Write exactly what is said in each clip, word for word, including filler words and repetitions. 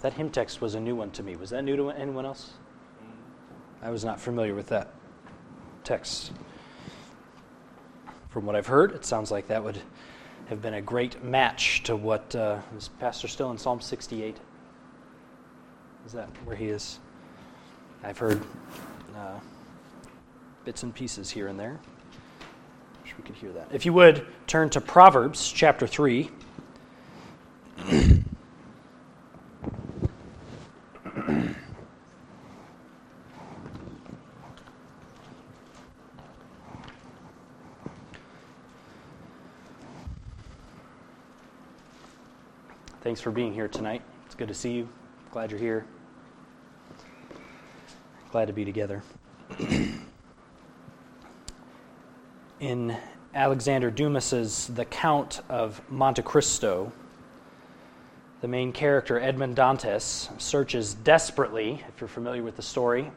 That hymn text was a new one to me. Was that new to anyone else? I was not familiar with that text. From what I've heard, it sounds like that would have been a great match to what uh, is Pastor still in Psalm sixty-eight. Is that where he is? I've heard uh, bits and pieces here and there. Wish we could hear that. If you would, turn to Proverbs chapter three. Thanks for being here tonight. It's good to see you. Glad you're here. Glad to be together. In Alexander Dumas's The Count of Monte Cristo, the main character, Edmond Dantes, searches desperately, if you're familiar with the story,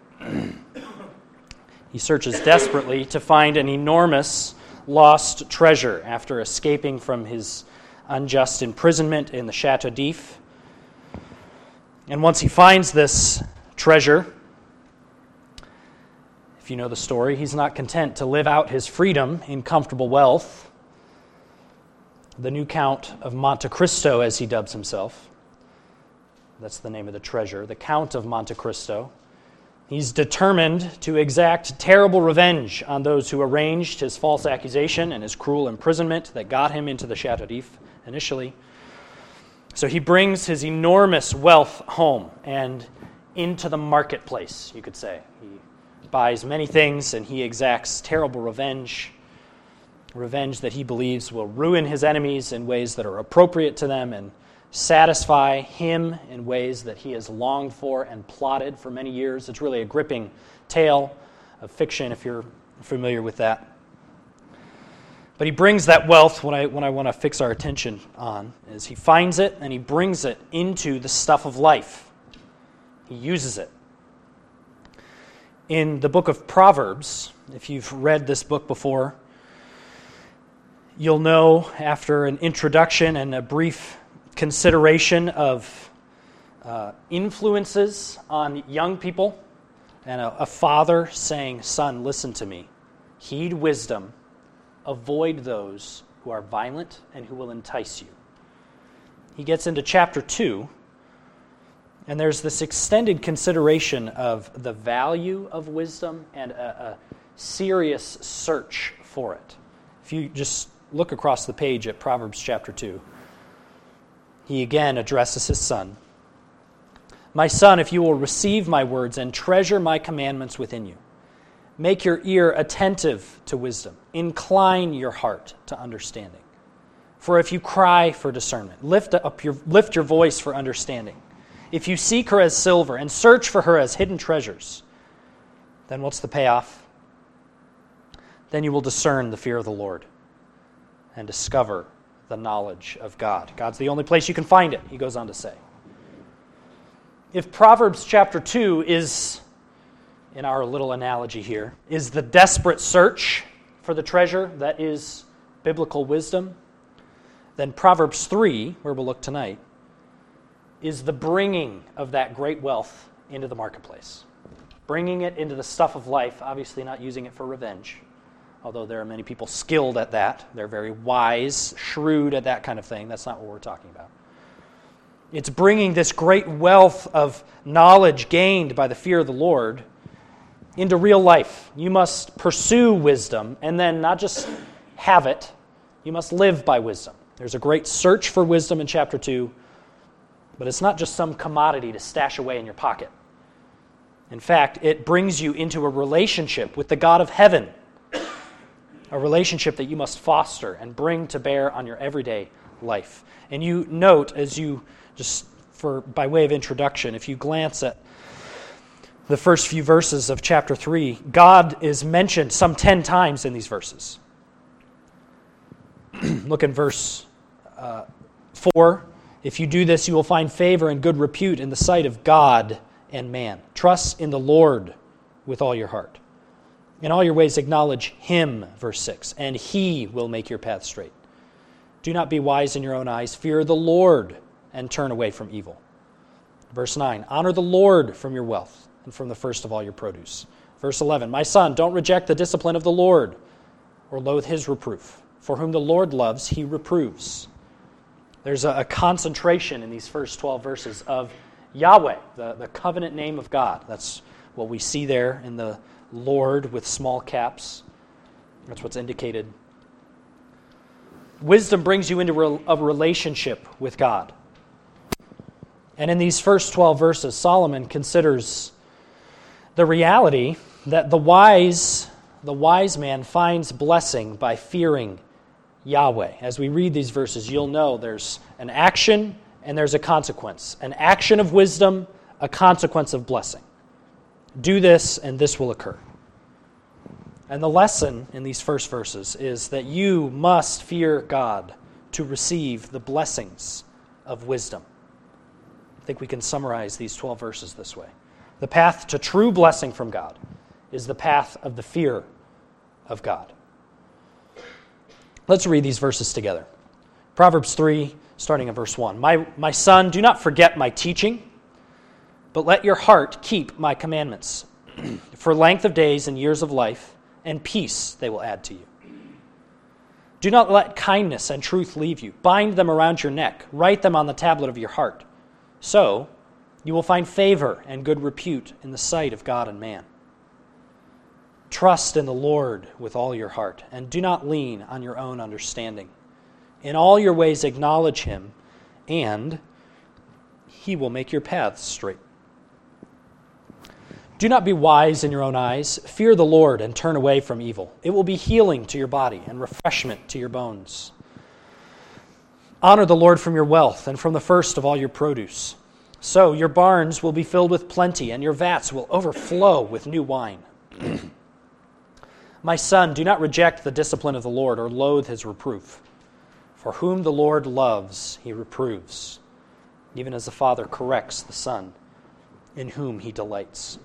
he searches desperately to find an enormous lost treasure after escaping from his unjust imprisonment in the Château d'If. And once he finds this treasure, if you know the story, he's not content to live out his freedom in comfortable wealth. The new Count of Monte Cristo, as he dubs himself, that's the name of the treasure, the Count of Monte Cristo, he's determined to exact terrible revenge on those who arranged his false accusation and his cruel imprisonment that got him into the Château d'If initially. So he brings his enormous wealth home and into the marketplace, you could say. He buys many things and he exacts terrible revenge, revenge that he believes will ruin his enemies in ways that are appropriate to them and satisfy him in ways that he has longed for and plotted for many years. It's really a gripping tale of fiction, if you're familiar with that. But he brings that wealth, what I, what I want to fix our attention on, is he finds it and he brings it into the stuff of life. He uses it. In the book of Proverbs, if you've read this book before, you'll know after an introduction and a brief consideration of uh, influences on young people, and a, a father saying, "Son, listen to me. Heed wisdom. Avoid those who are violent and who will entice you." He gets into chapter two, and there's this extended consideration of the value of wisdom and a, a serious search for it. If you just look across the page at Proverbs chapter two, he again addresses his son. "My son, if you will receive my words and treasure my commandments within you, make your ear attentive to wisdom. Incline your heart to understanding. For if you cry for discernment, lift up your, lift your voice for understanding. If you seek her as silver and search for her as hidden treasures," then what's the payoff? "Then you will discern the fear of the Lord and discover the knowledge of God." God's the only place you can find it, he goes on to say. If Proverbs chapter two is, in our little analogy here, is the desperate search for the treasure that is biblical wisdom, then Proverbs three, where we'll look tonight, is the bringing of that great wealth into the marketplace. Bringing it into the stuff of life, obviously not using it for revenge. Although there are many people skilled at that. They're very wise, shrewd at that kind of thing. That's not what we're talking about. It's bringing this great wealth of knowledge gained by the fear of the Lord into real life. You must pursue wisdom and then not just have it. You must live by wisdom. There's a great search for wisdom in chapter two, but it's not just some commodity to stash away in your pocket. In fact, it brings you into a relationship with the God of heaven, a relationship that you must foster and bring to bear on your everyday life. And you note, as you just for by way of introduction, if you glance at the first few verses of chapter three, God is mentioned some ten times in these verses. Look in verse uh, four. "If you do this, you will find favor and good repute in the sight of God and man. Trust in the Lord with all your heart. In all your ways acknowledge him," verse six, "and he will make your path straight. Do not be wise in your own eyes. Fear the Lord and turn away from evil." Verse nine, honor the Lord from your wealth and from the first of all your produce. Verse eleven, my son, don't reject the discipline of the Lord or loathe his reproof. For whom the Lord loves, he reproves. There's a, a concentration in these first twelve verses of Yahweh, the, the covenant name of God. That's what we see there in the Lord with small caps. That's what's indicated. Wisdom brings you into a relationship with God. And in these first twelve verses, Solomon considers the reality that the wise, the wise man finds blessing by fearing Yahweh. As we read these verses, you'll know there's an action and there's a consequence. An action of wisdom, a consequence of blessing. Do this and this will occur. And the lesson in these first verses is that you must fear God to receive the blessings of wisdom. I think we can summarize these twelve verses this way. The path to true blessing from God is the path of the fear of God. Let's read these verses together. Proverbs three, starting in verse one. My, my son, do not forget my teaching, but let your heart keep my commandments. For length of days and years of life and peace they will add to you. Do not let kindness and truth leave you. Bind them around your neck. Write them on the tablet of your heart. So you will find favor and good repute in the sight of God and man. Trust in the Lord with all your heart, and do not lean on your own understanding. In all your ways acknowledge him, and he will make your paths straight. Do not be wise in your own eyes. Fear the Lord and turn away from evil. It will be healing to your body and refreshment to your bones. Honor the Lord from your wealth and from the first of all your produce. So your barns will be filled with plenty, and your vats will overflow with new wine. My son, do not reject the discipline of the Lord or loathe his reproof. For whom the Lord loves, he reproves, even as the father corrects the son, in whom he delights.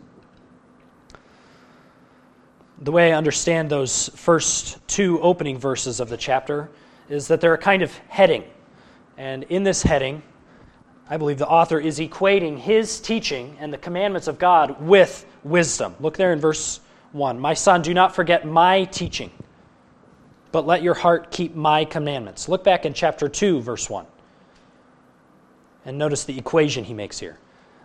The way I understand those first two opening verses of the chapter is that they're a kind of heading. And in this heading, I believe the author is equating his teaching and the commandments of God with wisdom. Look there in verse one. My son, do not forget my teaching, but let your heart keep my commandments. Look back in chapter two, verse one. And notice the equation he makes here.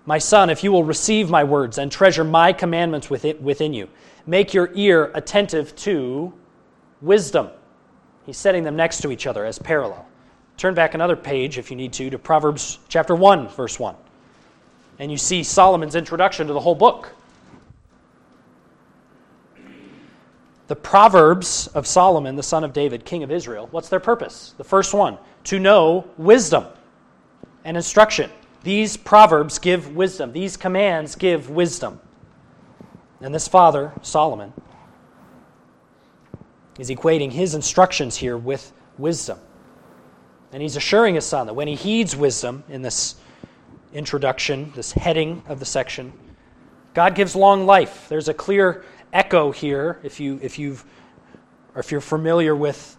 My son, if you will receive my words and treasure my commandments within you, make your ear attentive to wisdom. He's setting them next to each other as parallel. Turn back another page, if you need to, to Proverbs chapter one, verse one. And you see Solomon's introduction to the whole book. The Proverbs of Solomon, the son of David, king of Israel, what's their purpose? The first one, to know wisdom and instruction. These Proverbs give wisdom. These commands give wisdom. And this father, Solomon, is equating his instructions here with wisdom. And he's assuring his son that when he heeds wisdom in this introduction, this heading of the section, God gives long life. There's a clear echo here, if you if you've or if you're familiar with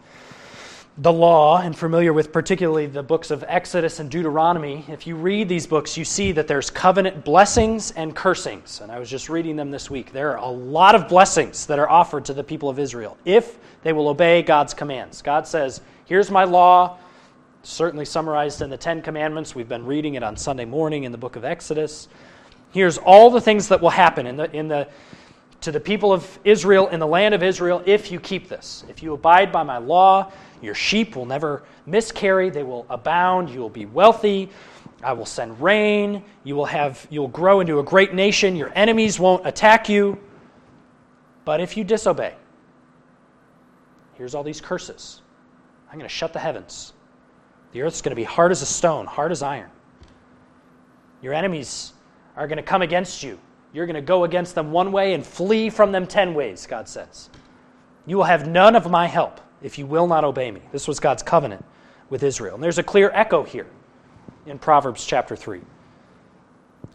the law and familiar with particularly the books of Exodus and Deuteronomy. If you read these books, you see that there's covenant blessings and cursings. And I was just reading them this week. There are a lot of blessings that are offered to the people of Israel if they will obey God's commands. God says, here's my law, certainly summarized in the Ten Commandments. We've been reading it on Sunday morning in the book of Exodus. Here's all the things that will happen in the in the to the people of Israel, in the land of Israel, if you keep this. If you abide by my law, your sheep will never miscarry, they will abound, you will be wealthy, I will send rain, you will have, you'll grow into a great nation, your enemies won't attack you. But if you disobey, here's all these curses. I'm going to shut the heavens. The earth's going to be hard as a stone, hard as iron. Your enemies are going to come against you. You're going to go against them one way and flee from them ten ways, God says. You will have none of my help if you will not obey me. This was God's covenant with Israel. And there's a clear echo here in Proverbs chapter three.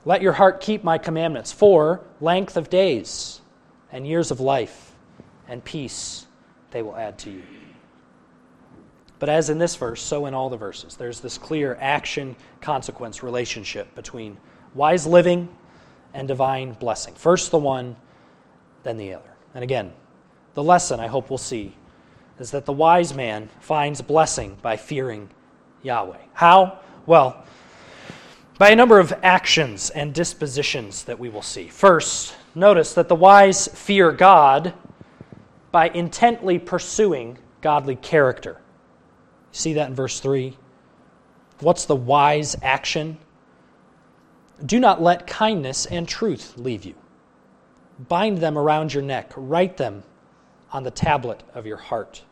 Let your heart keep my commandments for length of days and years of life and peace they will add to you. But as in this verse, so in all the verses, there's this clear action-consequence relationship between wise living, and divine blessing. First the one, then the other. And again, the lesson I hope we'll see is that the wise man finds blessing by fearing Yahweh. How? Well, by a number of actions and dispositions that we will see. First, notice that the wise fear God by intently pursuing godly character. See that in verse three? What's the wise action? Do not let kindness and truth leave you. Bind them around your neck. Write them on the tablet of your heart.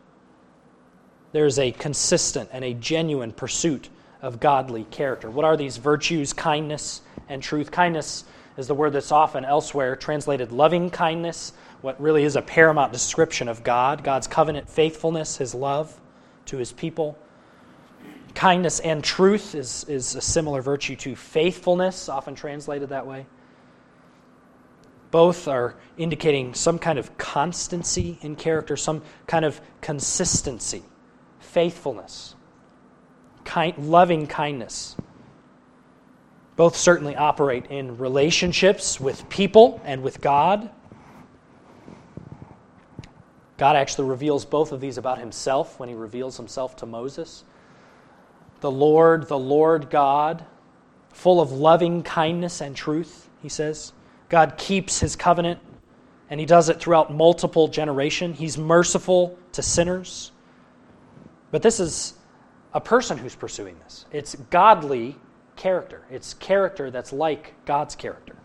There is a consistent and a genuine pursuit of godly character. What are these virtues? Kindness and truth. Kindness is the word that's often elsewhere translated loving kindness, what really is a paramount description of God, God's covenant faithfulness, His love to His people. Kindness and truth is, is a similar virtue to faithfulness, often translated that way. Both are indicating some kind of constancy in character, some kind of consistency, faithfulness, kind, loving kindness. Both certainly operate in relationships with people and with God. God actually reveals both of these about Himself when He reveals Himself to Moses. The Lord, the Lord God, full of loving kindness and truth, he says. God keeps His covenant, and He does it throughout multiple generations. He's merciful to sinners. But this is a person who's pursuing this. It's godly character. It's character that's like God's character.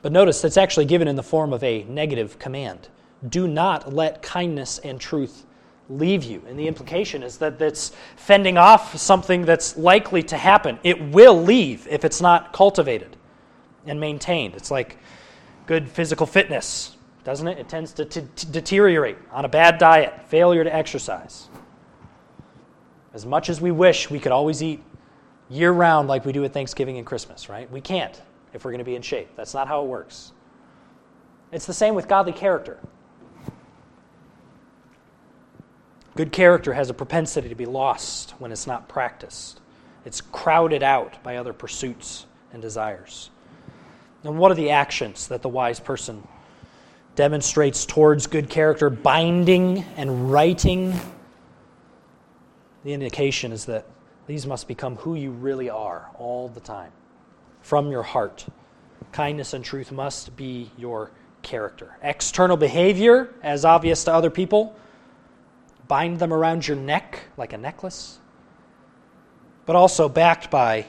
But notice that's actually given in the form of a negative command. Do not let kindness and truth leave you. And the implication is that that's fending off something that's likely to happen. It will leave if it's not cultivated and maintained. It's like good physical fitness, doesn't it? It tends to t- t- deteriorate on a bad diet, failure to exercise. As much as we wish we could always eat year-round like we do at Thanksgiving and Christmas, right? We can't if we're going to be in shape. That's not how it works. It's the same with godly character. Good character has a propensity to be lost when it's not practiced. It's crowded out by other pursuits and desires. And what are the actions that the wise person demonstrates towards good character? Binding and writing. The indication is that these must become who you really are all the time, from your heart. Kindness and truth must be your character. External behavior, as obvious to other people, bind them around your neck like a necklace, but also backed by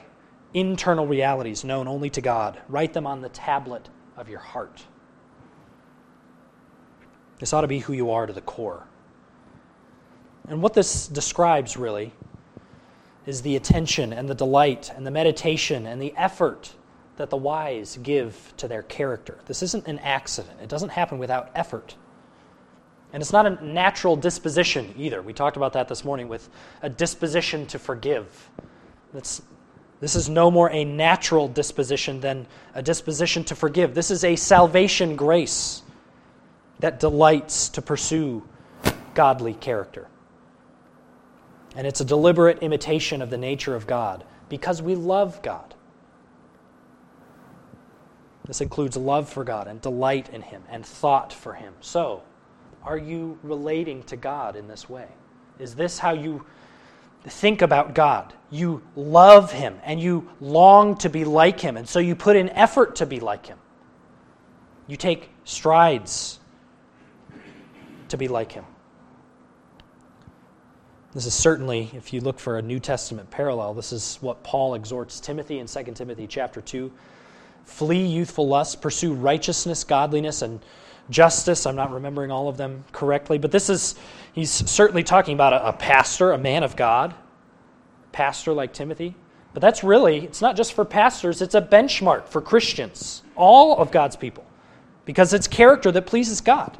internal realities known only to God. Write them on the tablet of your heart. This ought to be who you are to the core. And what this describes really is the attention and the delight and the meditation and the effort that the wise give to their character. This isn't an accident. It doesn't happen without effort. And it's not a natural disposition either. We talked about that this morning with a disposition to forgive. That's, this is no more a natural disposition than a disposition to forgive. This is a salvation grace that delights to pursue godly character. And it's a deliberate imitation of the nature of God because we love God. This includes love for God and delight in Him and thought for Him. So, are you relating to God in this way? Is this how you think about God? You love Him and you long to be like Him, and so you put in effort to be like Him. You take strides to be like Him. This is certainly, if you look for a New Testament parallel, this is what Paul exhorts Timothy in Second Timothy chapter two. Flee youthful lusts, pursue righteousness, godliness, and justice. I'm not remembering all of them correctly, but this is, he's certainly talking about a, a pastor, a man of God, pastor like Timothy. But that's really, it's not just for pastors, it's a benchmark for Christians, all of God's people, because it's character that pleases God.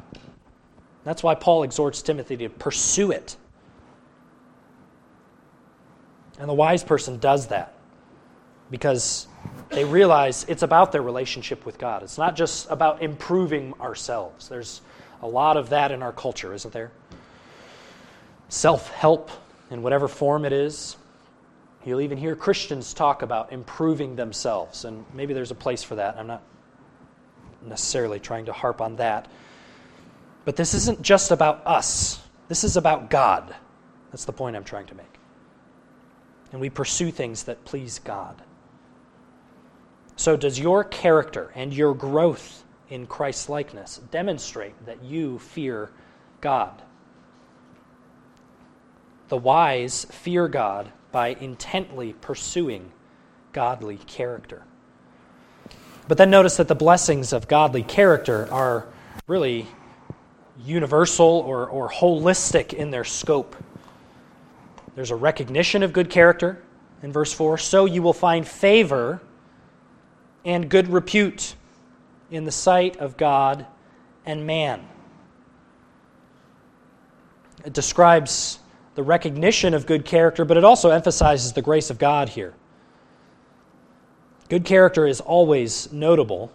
That's why Paul exhorts Timothy to pursue it. And the wise person does that because they realize it's about their relationship with God. It's not just about improving ourselves. There's a lot of that in our culture, isn't there? Self-help in whatever form it is. You'll even hear Christians talk about improving themselves, and maybe there's a place for that. I'm not necessarily trying to harp on that. But this isn't just about us. This is about God. That's the point I'm trying to make. And we pursue things that please God. So does your character and your growth in Christ-likeness demonstrate that you fear God? The wise fear God by intently pursuing godly character. But then notice that the blessings of godly character are really universal or, or holistic in their scope. There's a recognition of good character in verse four. So you will find favor and good repute in the sight of God and man. It describes the recognition of good character, but it also emphasizes the grace of God here. Good character is always notable,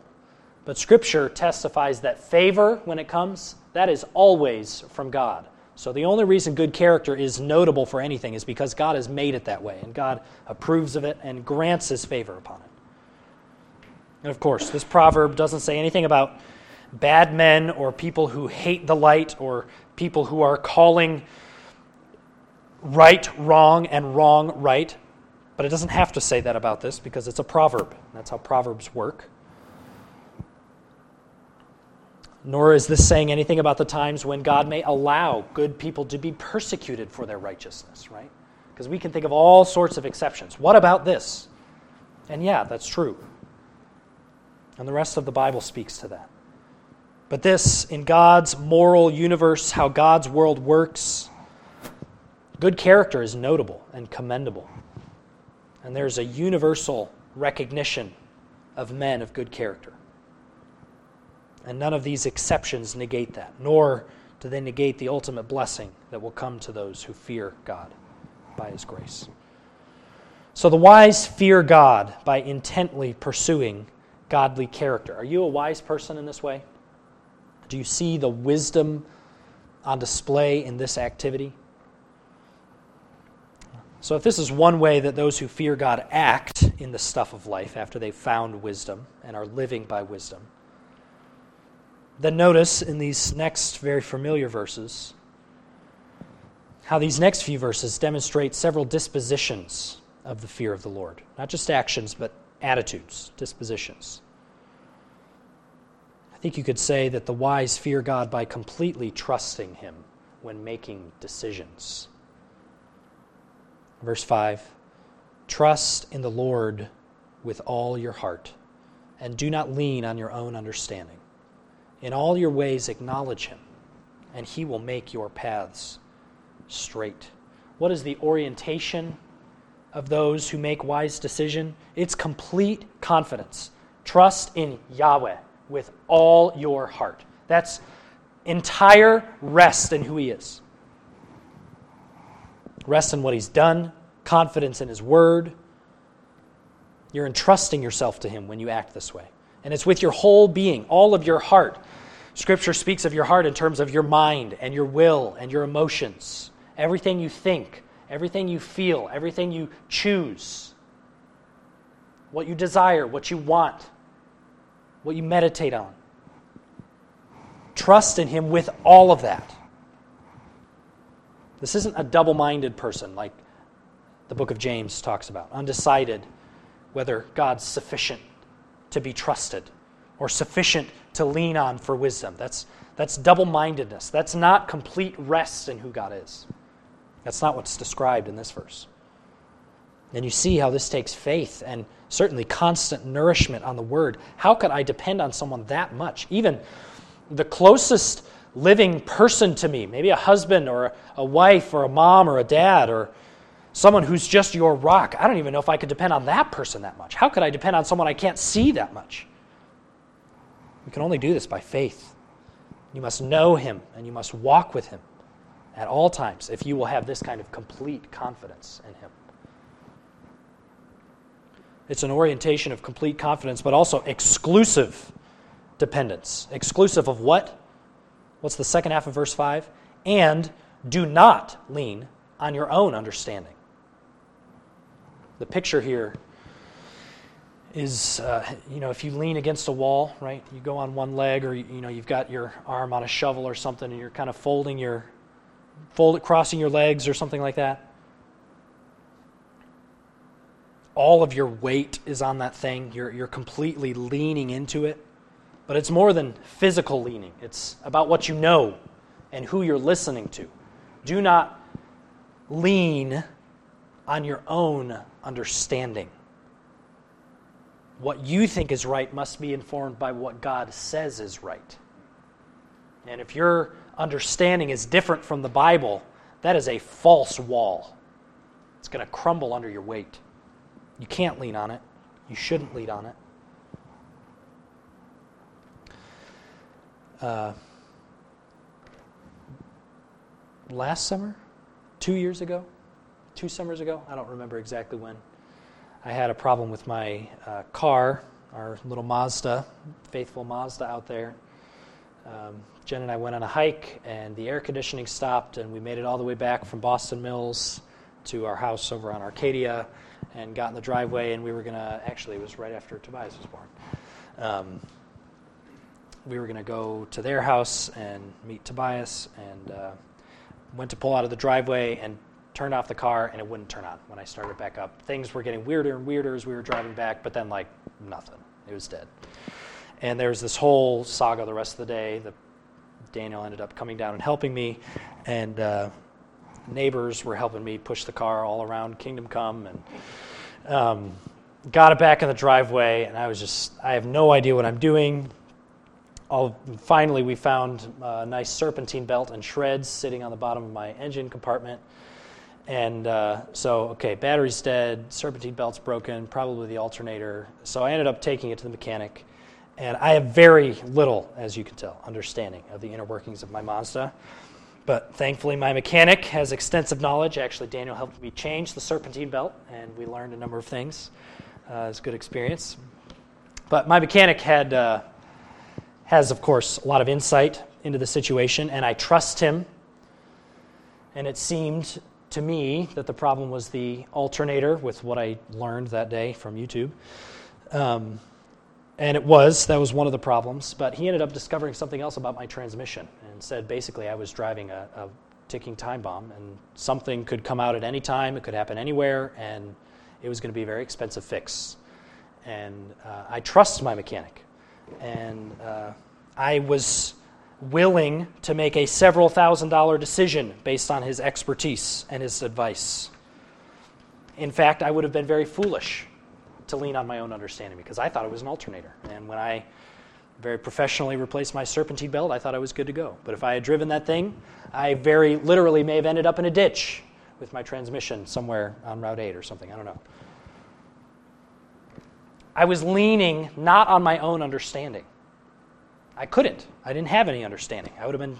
but Scripture testifies that favor, when it comes, that is always from God. So the only reason good character is notable for anything is because God has made it that way, and God approves of it and grants His favor upon it. And of course, this proverb doesn't say anything about bad men or people who hate the light or people who are calling right wrong and wrong right. But it doesn't have to say that about this because it's a proverb. That's how proverbs work. Nor is this saying anything about the times when God may allow good people to be persecuted for their righteousness, right? Because we can think of all sorts of exceptions. What about this? And yeah, that's true. And the rest of the Bible speaks to that. But this, in God's moral universe, how God's world works, good character is notable and commendable. And there's a universal recognition of men of good character. And none of these exceptions negate that, nor do they negate the ultimate blessing that will come to those who fear God by His grace. So the wise fear God by intently pursuing godly character. Are you a wise person in this way? Do you see the wisdom on display in this activity? So if this is one way that those who fear God act in the stuff of life after they've found wisdom and are living by wisdom, then notice in these next very familiar verses how these next few verses demonstrate several dispositions of the fear of the Lord. Not just actions, but attitudes, dispositions. I think you could say that the wise fear God by completely trusting Him when making decisions. Verse five, trust in the Lord with all your heart, and do not lean on your own understanding. In all your ways acknowledge Him, and He will make your paths straight. What is the orientation of those who make wise decision? It's complete confidence. Trust in Yahweh with all your heart. That's entire rest in who He is. Rest in what He's done, confidence in His word. You're entrusting yourself to Him when you act this way. And it's with your whole being, all of your heart. Scripture speaks of your heart in terms of your mind and your will and your emotions. Everything you think, everything you feel, everything you choose, what you desire, what you want, what you meditate on. Trust in Him with all of that. This isn't a double-minded person like the book of James talks about, undecided whether God's sufficient to be trusted or sufficient to lean on for wisdom. That's, that's double-mindedness. That's not complete rest in who God is. That's not what's described in this verse. And you see how this takes faith and certainly constant nourishment on the Word. How could I depend on someone that much? Even the closest living person to me, maybe a husband or a wife or a mom or a dad or someone who's just your rock. I don't even know if I could depend on that person that much. How could I depend on someone I can't see that much? We can only do this by faith. You must know Him and you must walk with Him at all times, if you will have this kind of complete confidence in Him. It's an orientation of complete confidence, but also exclusive dependence. Exclusive of what? What's the second half of verse five? And do not lean on your own understanding. The picture here is, uh, you know, if you lean against a wall, right, you go on one leg, or, you know, you've got your arm on a shovel or something, and you're kind of folding your, fold, crossing your legs or something like that. All of your weight is on that thing. You're you're completely leaning into it. But it's more than physical leaning. It's about what you know and who you're listening to. Do not lean on your own understanding. What you think is right must be informed by what God says is right. And if your understanding is different from the Bible, that is a false wall. It's going to crumble under your weight. You can't lean on it. You shouldn't lean on it. Uh, last summer, two years ago, two summers ago, I don't remember exactly when, I had a problem with my uh, car, our little Mazda, faithful Mazda out there. Um, Jen and I went on a hike, and the air conditioning stopped, and we made it all the way back from Boston Mills to our house over on Arcadia, and got in the driveway, and we were going to, actually it was right after Tobias was born. Um, we were going to go to their house and meet Tobias, and uh, went to pull out of the driveway and turned off the car, and it wouldn't turn on when I started back up. Things were getting weirder and weirder as we were driving back, but then, like, nothing. It was dead. And there was this whole saga the rest of the day. The, Daniel ended up coming down and helping me, and uh, neighbors were helping me push the car all around Kingdom Come, and um, got it back in the driveway, and I was just, I have no idea what I'm doing. All, finally, we found a nice serpentine belt and shreds sitting on the bottom of my engine compartment, and uh, so, okay, battery's dead, serpentine belt's broken, probably the alternator, so I ended up taking it to the mechanic, and I have very little, as you can tell, understanding of the inner workings of my Mazda. But thankfully, my mechanic has extensive knowledge. Actually, Daniel helped me change the serpentine belt, and we learned a number of things. Uh, it was a good experience. But my mechanic had uh, has, of course, a lot of insight into the situation, and I trust him. And it seemed to me that the problem was the alternator, with what I learned that day from YouTube. Um, And it was, that was one of the problems, but he ended up discovering something else about my transmission, and said basically I was driving a, a ticking time bomb, and something could come out at any time, it could happen anywhere, and it was going to be a very expensive fix. And uh, I trust my mechanic, and uh, I was willing to make a several thousand dollar decision based on his expertise and his advice. In fact, I would have been very foolish to lean on my own understanding, because I thought it was an alternator. And when I very professionally replaced my serpentine belt, I thought I was good to go. But if I had driven that thing, I very literally may have ended up in a ditch with my transmission somewhere on Route eight or something. I don't know. I was leaning not on my own understanding. I couldn't. I didn't have any understanding. I would have been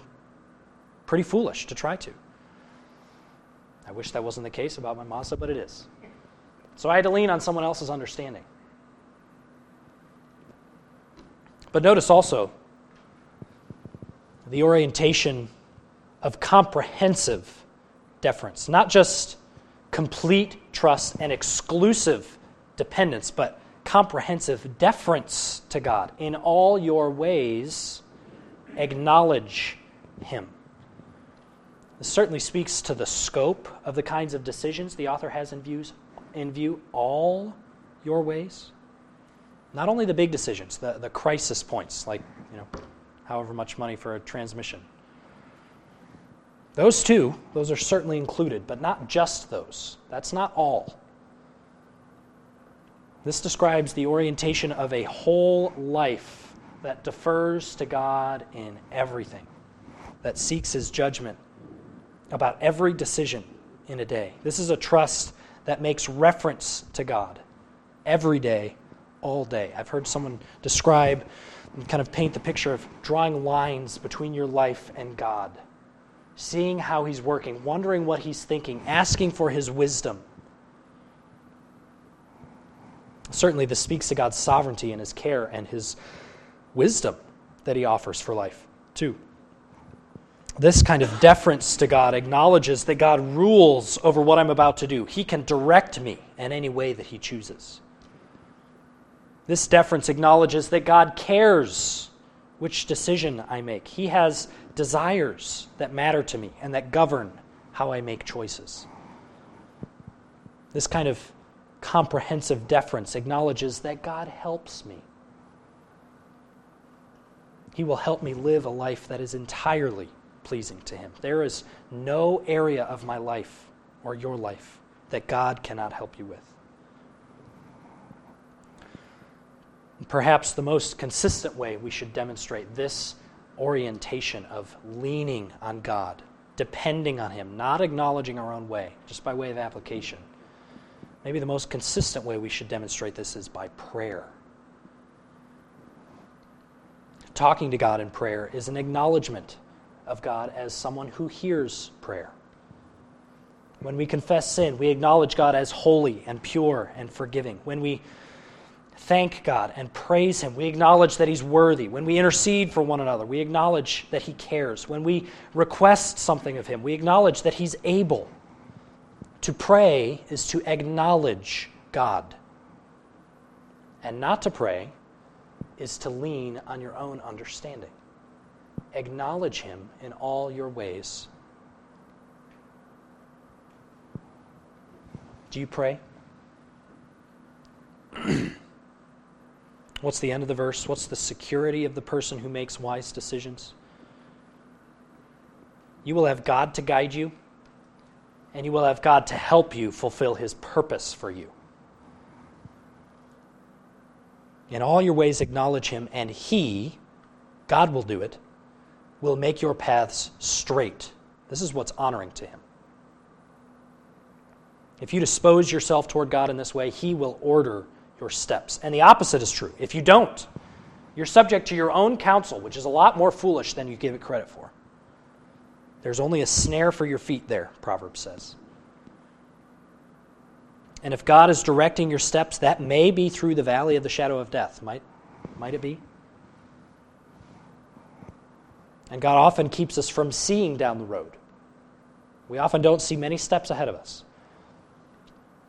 pretty foolish to try to. I wish that wasn't the case about my Mazda, but it is. So I had to lean on someone else's understanding. But notice also the orientation of comprehensive deference, not just complete trust and exclusive dependence, but comprehensive deference to God. In all your ways, acknowledge Him. This certainly speaks to the scope of the kinds of decisions the author has in views. in view all your ways, not only the big decisions, the, the crisis points, like, you know, however much money for a transmission. Those two, those are certainly included, but not just those. That's not all. This describes the orientation of a whole life that defers to God in everything, that seeks His judgment about every decision in a day. This is a trust that makes reference to God every day, all day. I've heard someone describe and kind of paint the picture of drawing lines between your life and God, seeing how He's working, wondering what He's thinking, asking for His wisdom. Certainly this speaks to God's sovereignty and His care and His wisdom that He offers for life, too. This kind of deference to God acknowledges that God rules over what I'm about to do. He can direct me in any way that he chooses. This deference acknowledges that God cares which decision I make. He has desires that matter to me and that govern how I make choices. This kind of comprehensive deference acknowledges that God helps me. He will help me live a life that is entirely pleasing to him. There is no area of my life or your life that God cannot help you with. Perhaps the most consistent way we should demonstrate this orientation of leaning on God, depending on him, not acknowledging our own way, just by way of application. Maybe the most consistent way we should demonstrate this is by prayer. Talking to God in prayer is an acknowledgement of God as someone who hears prayer. When we confess sin, we acknowledge God as holy and pure and forgiving. When we thank God and praise him, we acknowledge that he's worthy. When we intercede for one another, we acknowledge that he cares. When we request something of him, we acknowledge that he's able. To pray is to acknowledge God. And not to pray is to lean on your own understanding. Acknowledge him in all your ways. Do you pray? What's the end of the verse? What's the security of the person who makes wise decisions? You will have God to guide you, and you will have God to help you fulfill his purpose for you. In all your ways acknowledge him, and he, God will do it, will make your paths straight. This is what's honoring to him. If you dispose yourself toward God in this way, he will order your steps. And the opposite is true. If you don't, you're subject to your own counsel, which is a lot more foolish than you give it credit for. There's only a snare for your feet there, Proverbs says. And if God is directing your steps, that may be through the valley of the shadow of death. Might, might it be? And God often keeps us from seeing down the road. We often don't see many steps ahead of us.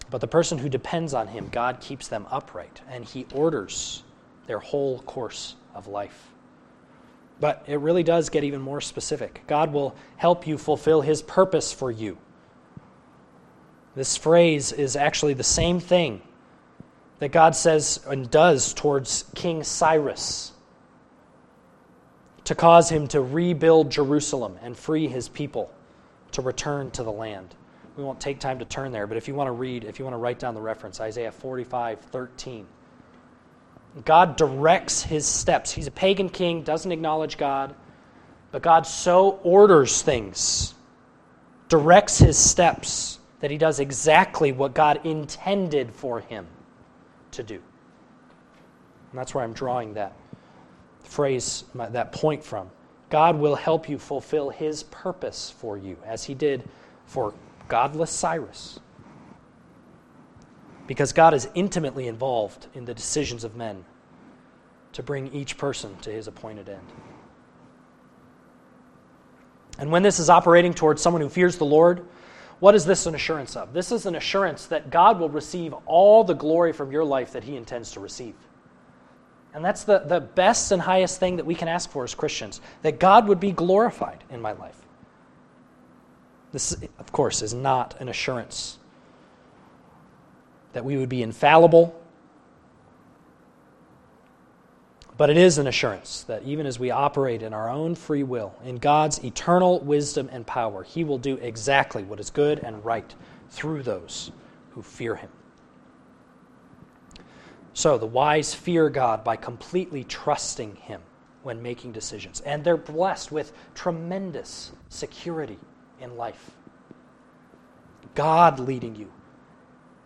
But the person who depends on him, God keeps them upright, and he orders their whole course of life. But it really does get even more specific. God will help you fulfill his purpose for you. This phrase is actually the same thing that God says and does towards King Cyrus to cause him to rebuild Jerusalem and free his people to return to the land. We won't take time to turn there, but if you want to read, if you want to write down the reference, Isaiah forty-five thirteen. God directs his steps. He's a pagan king, doesn't acknowledge God, but God so orders things, directs his steps, that he does exactly what God intended for him to do. And that's where I'm drawing that phrase, that point from. God will help you fulfill his purpose for you, as he did for godless Cyrus, because God is intimately involved in the decisions of men to bring each person to his appointed end. And when this is operating towards someone who fears the Lord, what is this an assurance of? This is an assurance that God will receive all the glory from your life that he intends to receive. And that's the, the best and highest thing that we can ask for as Christians, that God would be glorified in my life. This, of course, is not an assurance that we would be infallible, but it is an assurance that even as we operate in our own free will, in God's eternal wisdom and power, he will do exactly what is good and right through those who fear him. So the wise fear God by completely trusting him when making decisions, and they're blessed with tremendous security in life. God leading you,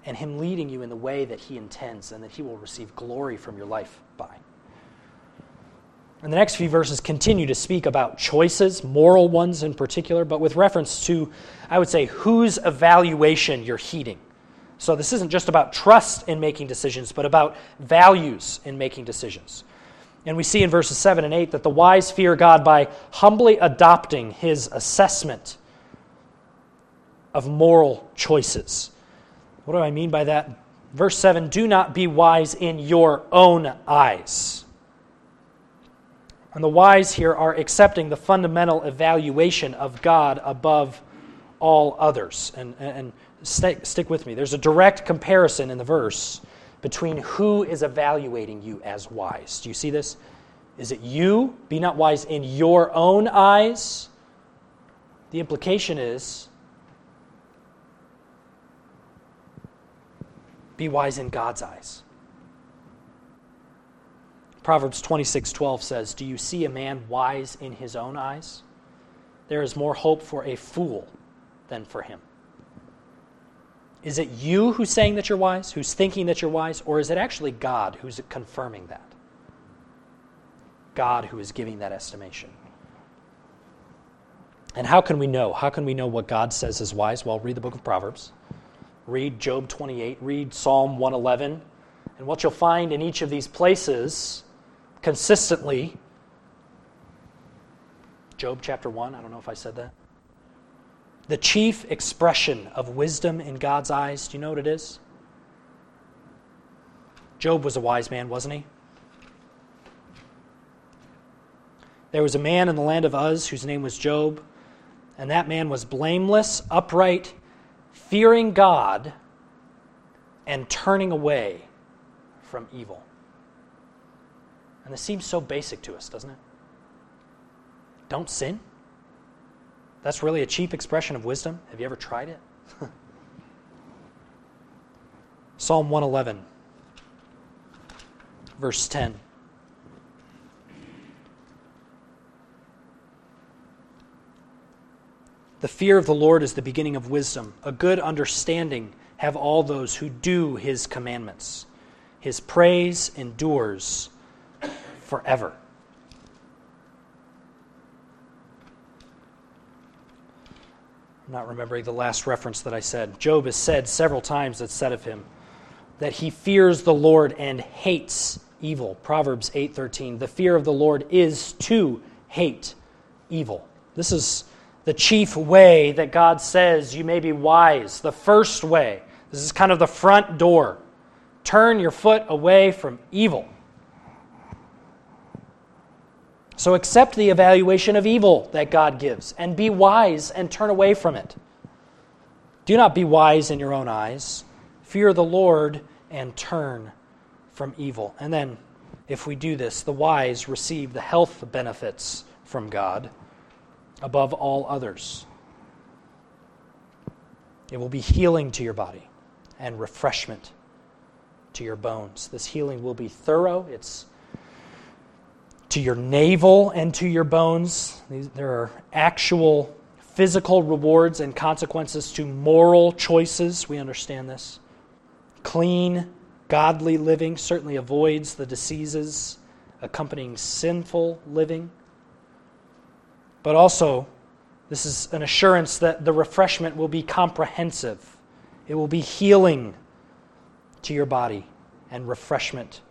and him leading you in the way that he intends, and that he will receive glory from your life by. And the next few verses continue to speak about choices, moral ones in particular, but with reference to, I would say, whose evaluation you're heeding. So this isn't just about trust in making decisions, but about values in making decisions. And we see in verses seven and eight that the wise fear God by humbly adopting his assessment of moral choices. What do I mean by that? Verse seven, do not be wise in your own eyes. And the wise here are accepting the fundamental evaluation of God above all others. And, and, and stick, stick with me. There's a direct comparison in the verse between who is evaluating you as wise. Do you see this? Is it you? Be not wise in your own eyes. The implication is be wise in God's eyes. Proverbs twenty-six twelve says, do you see a man wise in his own eyes? There is more hope for a fool than for him. Is it you who's saying that you're wise, who's thinking that you're wise, or is it actually God who's confirming that? God who is giving that estimation. And how can we know? How can we know what God says is wise? Well, read the book of Proverbs. Read Job twenty-eight. Read Psalm one eleven. And what you'll find in each of these places consistently, Job chapter one, I don't know if I said that, the chief expression of wisdom in God's eyes, do you know what it is? Job was a wise man, wasn't he? There was a man in the land of Uz whose name was Job, and that man was blameless, upright, fearing God, and turning away from evil. And this seems so basic to us, doesn't it? Don't sin. That's really a cheap expression of wisdom. Have you ever tried it? Psalm one eleven, verse ten. The fear of the Lord is the beginning of wisdom. A good understanding have all those who do his commandments. His praise endures forever. I'm not remembering the last reference that I said. Job has said several times, it's said of him, that he fears the Lord and hates evil. Proverbs eight thirteen, the fear of the Lord is to hate evil. This is the chief way that God says you may be wise, the first way. This is kind of the front door. Turn your foot away from evil. So accept the evaluation of evil that God gives and be wise and turn away from it. Do not be wise in your own eyes. Fear the Lord and turn from evil. And then, if we do this, the wise receive the health benefits from God above all others. It will be healing to your body and refreshment to your bones. This healing will be thorough. It's to your navel and to your bones. These, there are actual physical rewards and consequences to moral choices. We understand this. Clean, godly living certainly avoids the diseases accompanying sinful living. But also, this is an assurance that the refreshment will be comprehensive. It will be healing to your body and refreshment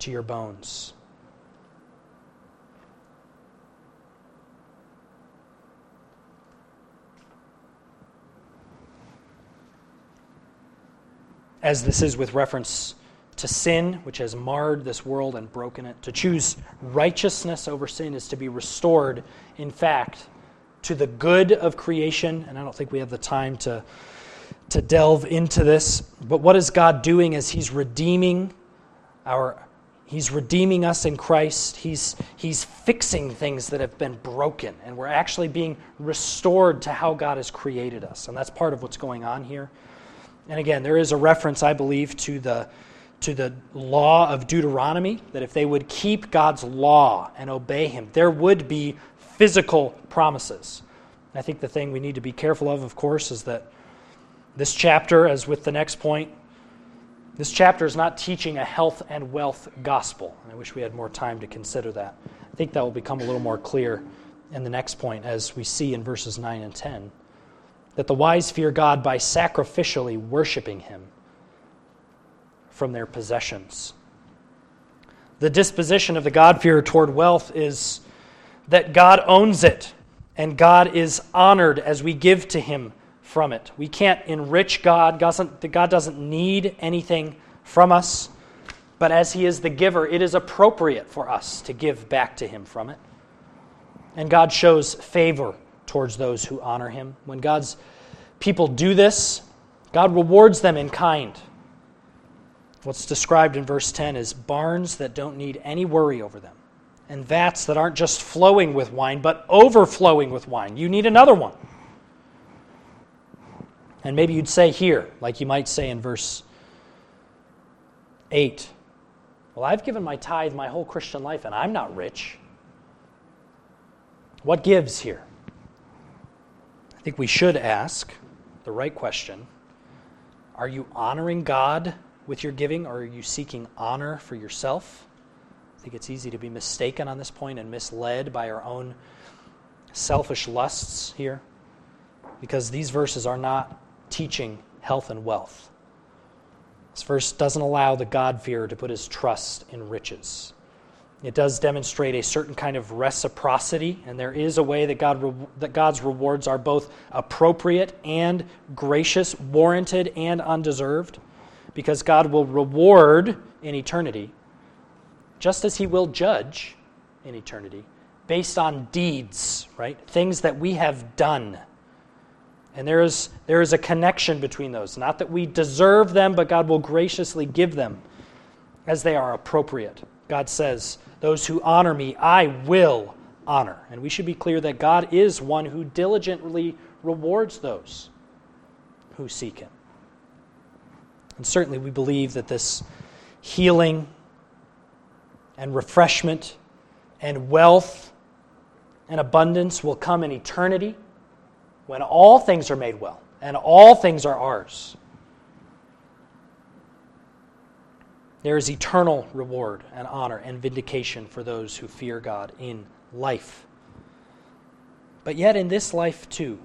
to your bones. As this is with reference to sin, which has marred this world and broken it, to choose righteousness over sin is to be restored, in fact, to the good of creation. And I don't think we have the time to to delve into this, but what is God doing as he's redeeming our he's redeeming us in Christ? He's he's fixing things that have been broken, and we're actually being restored to how God has created us. And that's part of what's going on here. And again, there is a reference, I believe, to the to the law of Deuteronomy, that if they would keep God's law and obey him, there would be physical promises. And I think the thing we need to be careful of, of course, is that this chapter, as with the next point, this chapter is not teaching a health and wealth gospel. And I wish we had more time to consider that. I think that will become a little more clear in the next point, as we see in verses nine and ten, that the wise fear God by sacrificially worshiping him from their possessions. The disposition of the God-fearer toward wealth is that God owns it and God is honored as we give to him from it. We can't enrich God. God doesn't need anything from us, but as he is the giver, it is appropriate for us to give back to him from it. And God shows favor towards those who honor him. When God's people do this, God rewards them in kind. What's described in verse ten is barns that don't need any worry over them, and vats that aren't just flowing with wine, but overflowing with wine. You need another one. And maybe you'd say here, like you might say in verse eight, well, I've given my tithe my whole Christian life, and I'm not rich. What gives here? I think we should ask the right question. Are you honoring God with your giving, or are you seeking honor for yourself? I think it's easy to be mistaken on this point and misled by our own selfish lusts here, because these verses are not teaching health and wealth. This verse doesn't allow the God-fearer to put his trust in riches. It does demonstrate a certain kind of reciprocity, and there is a way that God re- that God's rewards are both appropriate and gracious, warranted and undeserved, because God will reward in eternity, just as he will judge in eternity, based on deeds, right? Things that we have done. And there is there is a connection between those. Not that we deserve them, but God will graciously give them as they are appropriate. God says, those who honor me, I will honor. And we should be clear that God is one who diligently rewards those who seek him. And certainly we believe that this healing and refreshment and wealth and abundance will come in eternity when all things are made well and all things are ours. There is eternal reward and honor and vindication for those who fear God in life. But yet in this life too,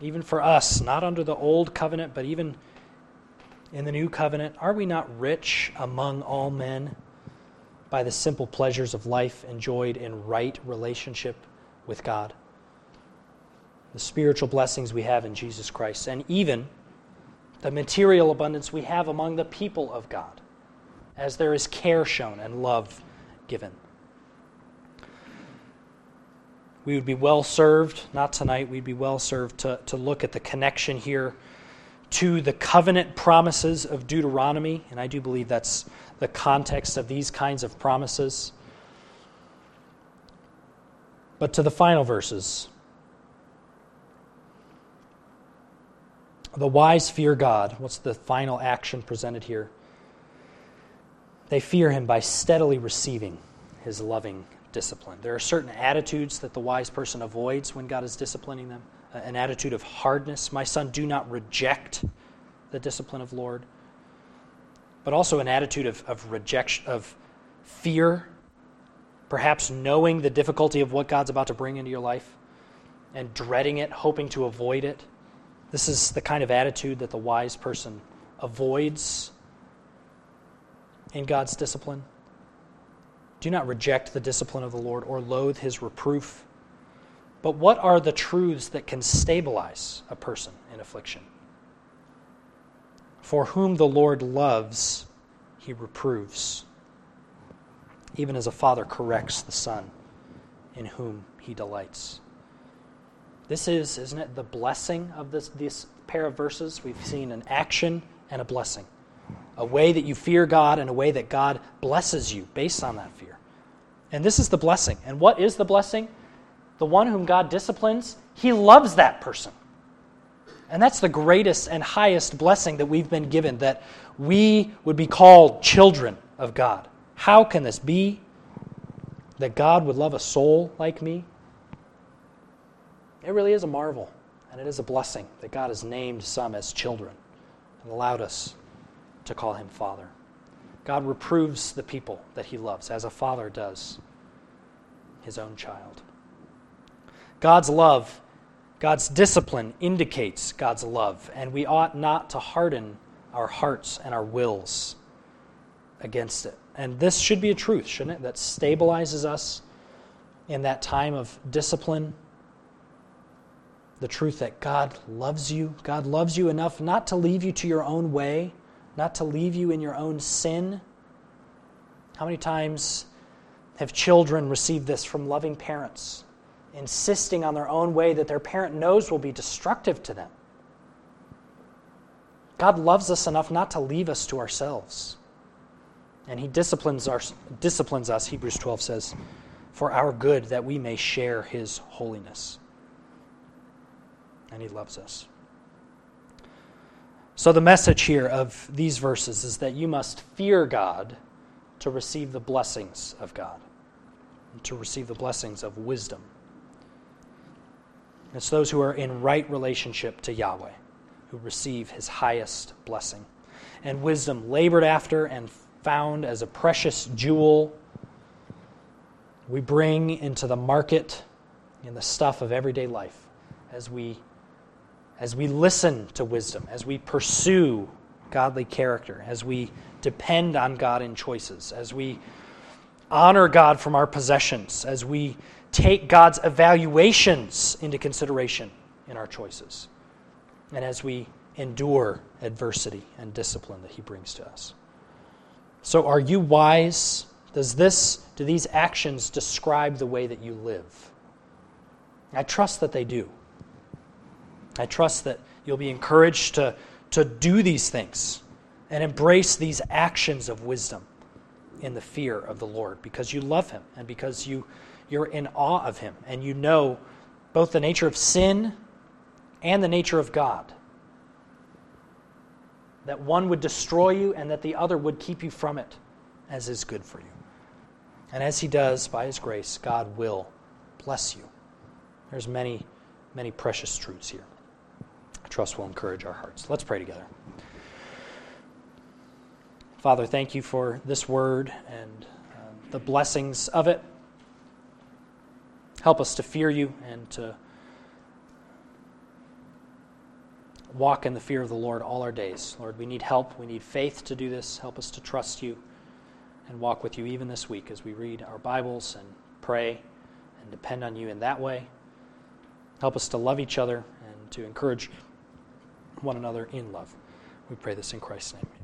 even for us, not under the old covenant, but even in the new covenant, are we not rich among all men by the simple pleasures of life enjoyed in right relationship with God? The spiritual blessings we have in Jesus Christ, and even the material abundance we have among the people of God, as there is care shown and love given. We would be well served, not tonight, we'd be well served to, to look at the connection here to the covenant promises of Deuteronomy, and I do believe that's the context of these kinds of promises. But to the final verses. The wise fear God. What's the final action presented here? They fear him by steadily receiving his loving discipline. There are certain attitudes that the wise person avoids when God is disciplining them. An attitude of hardness. My son, do not reject the discipline of the Lord. But also an attitude of, of rejection, of fear, perhaps knowing the difficulty of what God's about to bring into your life and dreading it, hoping to avoid it. This is the kind of attitude that the wise person avoids in God's discipline. Do not reject the discipline of the Lord or loathe his reproof. But what are the truths that can stabilize a person in affliction? For whom the Lord loves, he reproves, even as a father corrects the son in whom he delights. This is, isn't it, the blessing of this, this pair of verses? We've seen an action and a blessing. A way that you fear God and a way that God blesses you based on that fear. And this is the blessing. And what is the blessing? The one whom God disciplines, he loves that person. And that's the greatest and highest blessing that we've been given, that we would be called children of God. How can this be that God would love a soul like me? It really is a marvel, and it is a blessing that God has named some as children and allowed us to call him Father. God reproves the people that he loves, as a father does his own child. God's love, God's discipline indicates God's love, and we ought not to harden our hearts and our wills against it. And this should be a truth, shouldn't it? That stabilizes us in that time of discipline. The truth that God loves you. God loves you enough not to leave you to your own way, not to leave you in your own sin. How many times have children received this from loving parents, insisting on their own way that their parent knows will be destructive to them? God loves us enough not to leave us to ourselves. And He disciplines, our, disciplines us, Hebrews twelve says, for our good, that we may share His holiness. And He loves us. So the message here of these verses is that you must fear God to receive the blessings of God, and to receive the blessings of wisdom. It's those who are in right relationship to Yahweh who receive His highest blessing. And wisdom labored after and found as a precious jewel, we bring into the market in the stuff of everyday life as we, as we listen to wisdom, as we pursue godly character, as we depend on God in choices, as we honor God from our possessions, as we take God's evaluations into consideration in our choices, and as we endure adversity and discipline that He brings to us. So are you wise? Does this, do these actions describe the way that you live? I trust that they do. I trust that you'll be encouraged to, to do these things and embrace these actions of wisdom in the fear of the Lord, because you love Him and because you, you're in awe of Him and you know both the nature of sin and the nature of God, that one would destroy you and that the other would keep you from it, as is good for you. And as He does, by His grace, God will bless you. There's many, many precious truths here. I trust will encourage our hearts. Let's pray together. Father, thank You for this word and uh, the blessings of it. Help us to fear You and to walk in the fear of the Lord all our days. Lord, we need help. We need faith to do this. Help us to trust You and walk with You even this week as we read our Bibles and pray and depend on You in that way. Help us to love each other and to encourage one another in love. We pray this in Christ's name.